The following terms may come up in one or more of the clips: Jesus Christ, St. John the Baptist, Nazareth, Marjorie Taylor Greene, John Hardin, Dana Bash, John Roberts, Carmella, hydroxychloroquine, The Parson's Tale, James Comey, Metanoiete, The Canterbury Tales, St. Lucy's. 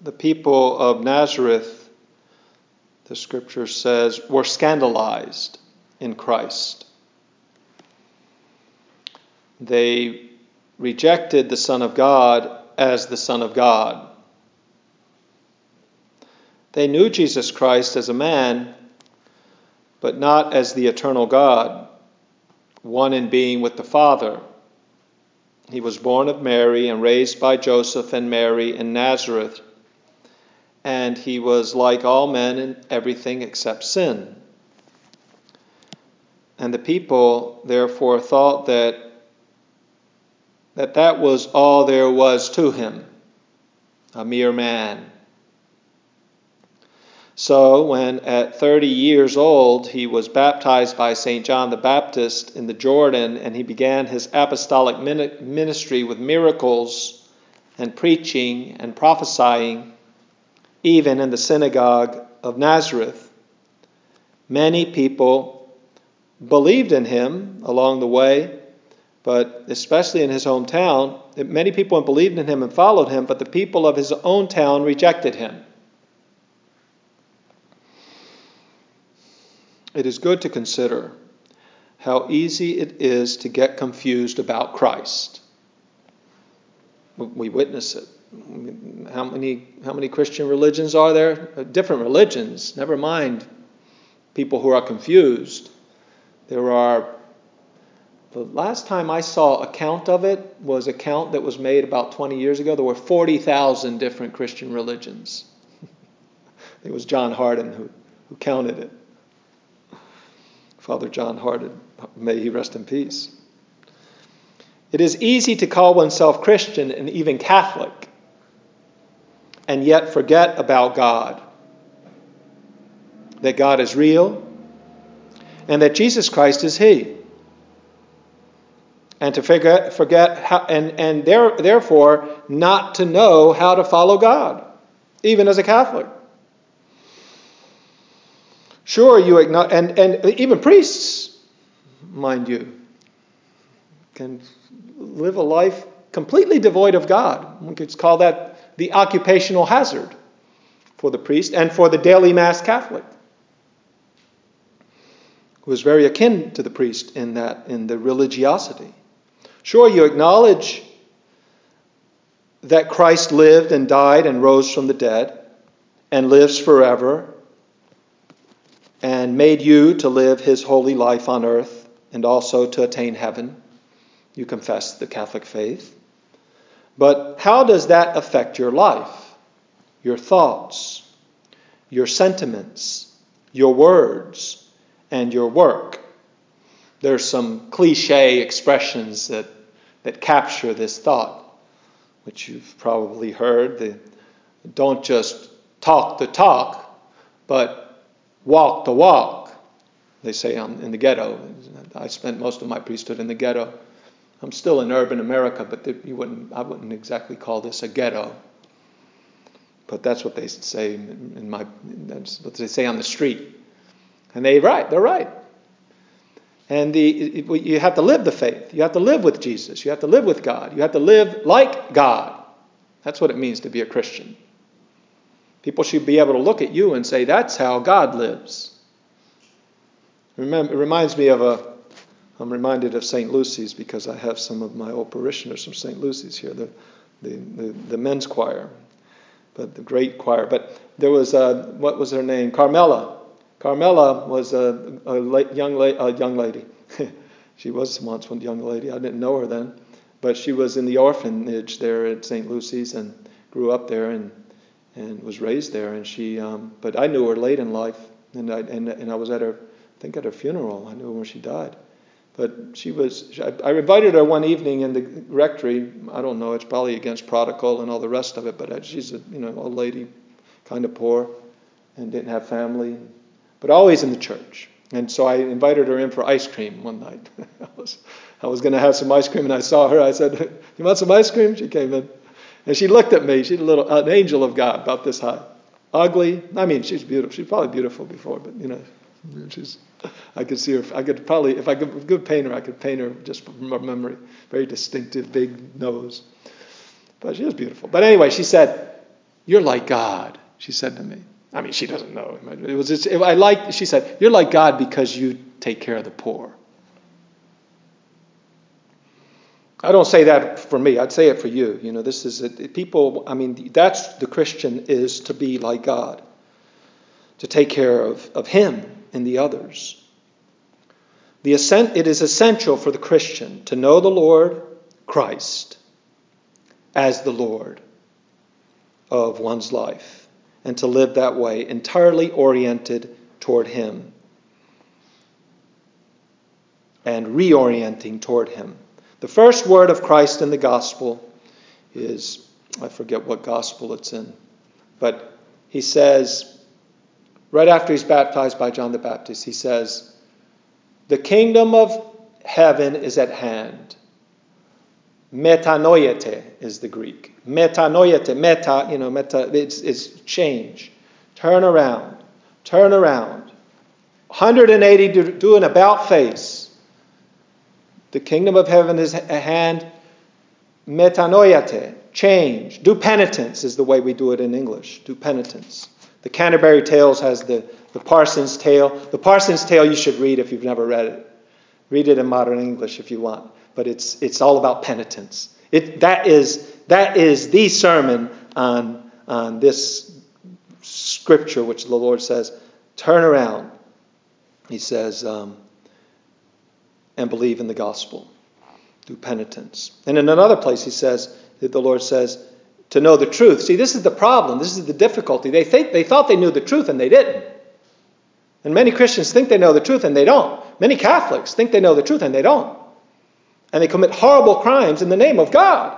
the people of Nazareth, the scripture says, were scandalized in Christ. They rejected the Son of God as the Son of God. They knew Jesus Christ as a man, but not as the eternal God, one in being with the Father. He was born of Mary and raised by Joseph and Mary in Nazareth, and he was like all men in everything except sin. And the people, therefore, thought that was all there was to him, a mere man. So when at 30 years old he was baptized by St. John the Baptist in the Jordan, and he began his apostolic ministry with miracles and preaching and prophesying, even in the synagogue of Nazareth, many people believed in him along the way, but especially in his hometown, many people believed in him and followed him, but the people of his own town rejected him. It is good to consider how easy it is to get confused about Christ. We witness it. How many Christian religions are there? Different religions, never mind people who are confused. There are, the last time I saw a count of it was a count that was made about 20 years ago. There were 40,000 different Christian religions. It was John Hardin who counted it. Father John Hardin, may he rest in peace. It is easy to call oneself Christian and even Catholic and yet forget about God, that God is real and that Jesus Christ is he. And to forget how, and therefore not to know how to follow God, even as a Catholic. Sure, you acknowledge, and even priests, mind you, can live a life completely devoid of God. We could call that the occupational hazard for the priest and for the daily mass Catholic, who is very akin to the priest in the religiosity. Sure, you acknowledge that Christ lived and died and rose from the dead and lives forever, and made you to live his holy life on earth and also to attain heaven. You confess the Catholic faith. But how does that affect your life, your thoughts, your sentiments, your words, and your work? There's some cliche expressions that capture this thought, which you've probably heard. Don't just talk the talk, but walk the walk, they say in the ghetto. I spent most of my priesthood in the ghetto. I'm still in urban America, but I wouldn't exactly call this a ghetto. But that's what they say that's what they say on the street, and they're right. And you have to live the faith. You have to live with Jesus. You have to live with God. You have to live like God. That's what it means to be a Christian. People should be able to look at you and say, that's how God lives. It reminds me I'm reminded of St. Lucy's because I have some of my old parishioners from St. Lucy's here, the men's choir, but the great choir. But there was, what was her name? Carmella. Carmella was a young lady. She was once one young lady. I didn't know her then. But she was in the orphanage there at St. Lucy's and grew up there and was raised there, and she. But I knew her late in life, and I was at her, I think at her funeral. I knew her when she died. But she was. I invited her one evening in the rectory. I don't know. It's probably against protocol and all the rest of it. But she's a old lady, kind of poor, and didn't have family, but always in the church. And so I invited her in for ice cream one night. I was going to have some ice cream, and I saw her. I said, "You want some ice cream?" She came in. And she looked at me. She's an angel of God, about this high. Ugly. I mean, she's beautiful. She's probably beautiful before, but I could see her. I could probably, if I could paint her, I could paint her just from memory. Very distinctive, big nose. But she was beautiful. But anyway, she said, you're like God, she said to me. I mean, she doesn't know. It was. She said, you're like God because you take care of the poor. I don't say that for me. I'd say it for you. You know, this is people. I mean, that's the Christian, is to be like God, to take care of him and the others. It is essential for the Christian to know the Lord Christ as the Lord of one's life and to live that way, entirely oriented toward him and reorienting toward him. The first word of Christ in the gospel is, I forget what gospel it's in, but he says, right after he's baptized by John the Baptist, he says, the kingdom of heaven is at hand. Metanoiete is the Greek. Metanoiete, meta, you know, meta, it's change. Turn around, turn around. 180, do an about face. The kingdom of heaven is at hand. Metanoiete, change. Do penitence is the way we do it in English. Do penitence. The Canterbury Tales has the Parson's Tale. The Parson's Tale you should read if you've never read it. Read it in modern English if you want. But it's all about penitence. That is the sermon on this scripture, which the Lord says, turn around. He says, and believe in the gospel through penitence. And in another place he says, that the Lord says, to know the truth. See, this is the problem. This is the difficulty. They thought they knew the truth and they didn't. And many Christians think they know the truth and they don't. Many Catholics think they know the truth and they don't. And they commit horrible crimes in the name of God.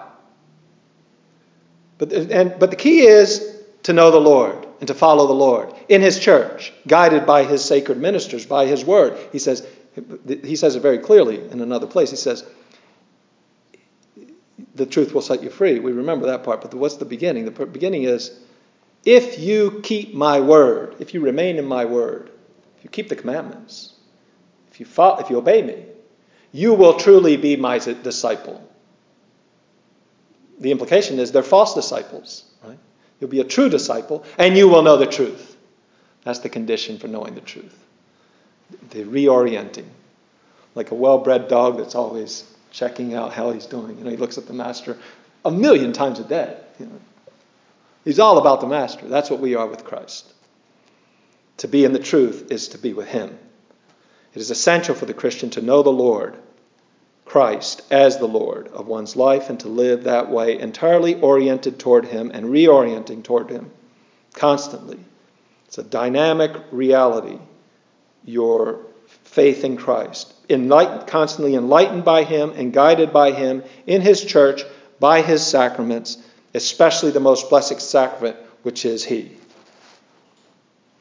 But the key is to know the Lord and to follow the Lord in his church, guided by his sacred ministers, by his word. He says it very clearly in another place. He says, the truth will set you free. We remember that part, but what's the beginning? The beginning is, if you keep my word, if you remain in my word, if you keep the commandments, if you obey me, you will truly be my disciple. The implication is they're false disciples, right? You'll be a true disciple, and you will know the truth. That's the condition for knowing the truth. The reorienting, like a well-bred dog that's always checking out how he's doing. You know, he looks at the master 1,000,000 times a day. You know. He's all about the master. That's what we are with Christ. To be in the truth is to be with him. It is essential for the Christian to know the Lord, Christ, as the Lord of one's life and to live that way, entirely oriented toward him and reorienting toward him constantly. It's a dynamic reality. Your faith in Christ, constantly enlightened by him and guided by him in his church, by his sacraments, especially the most blessed sacrament, which is he.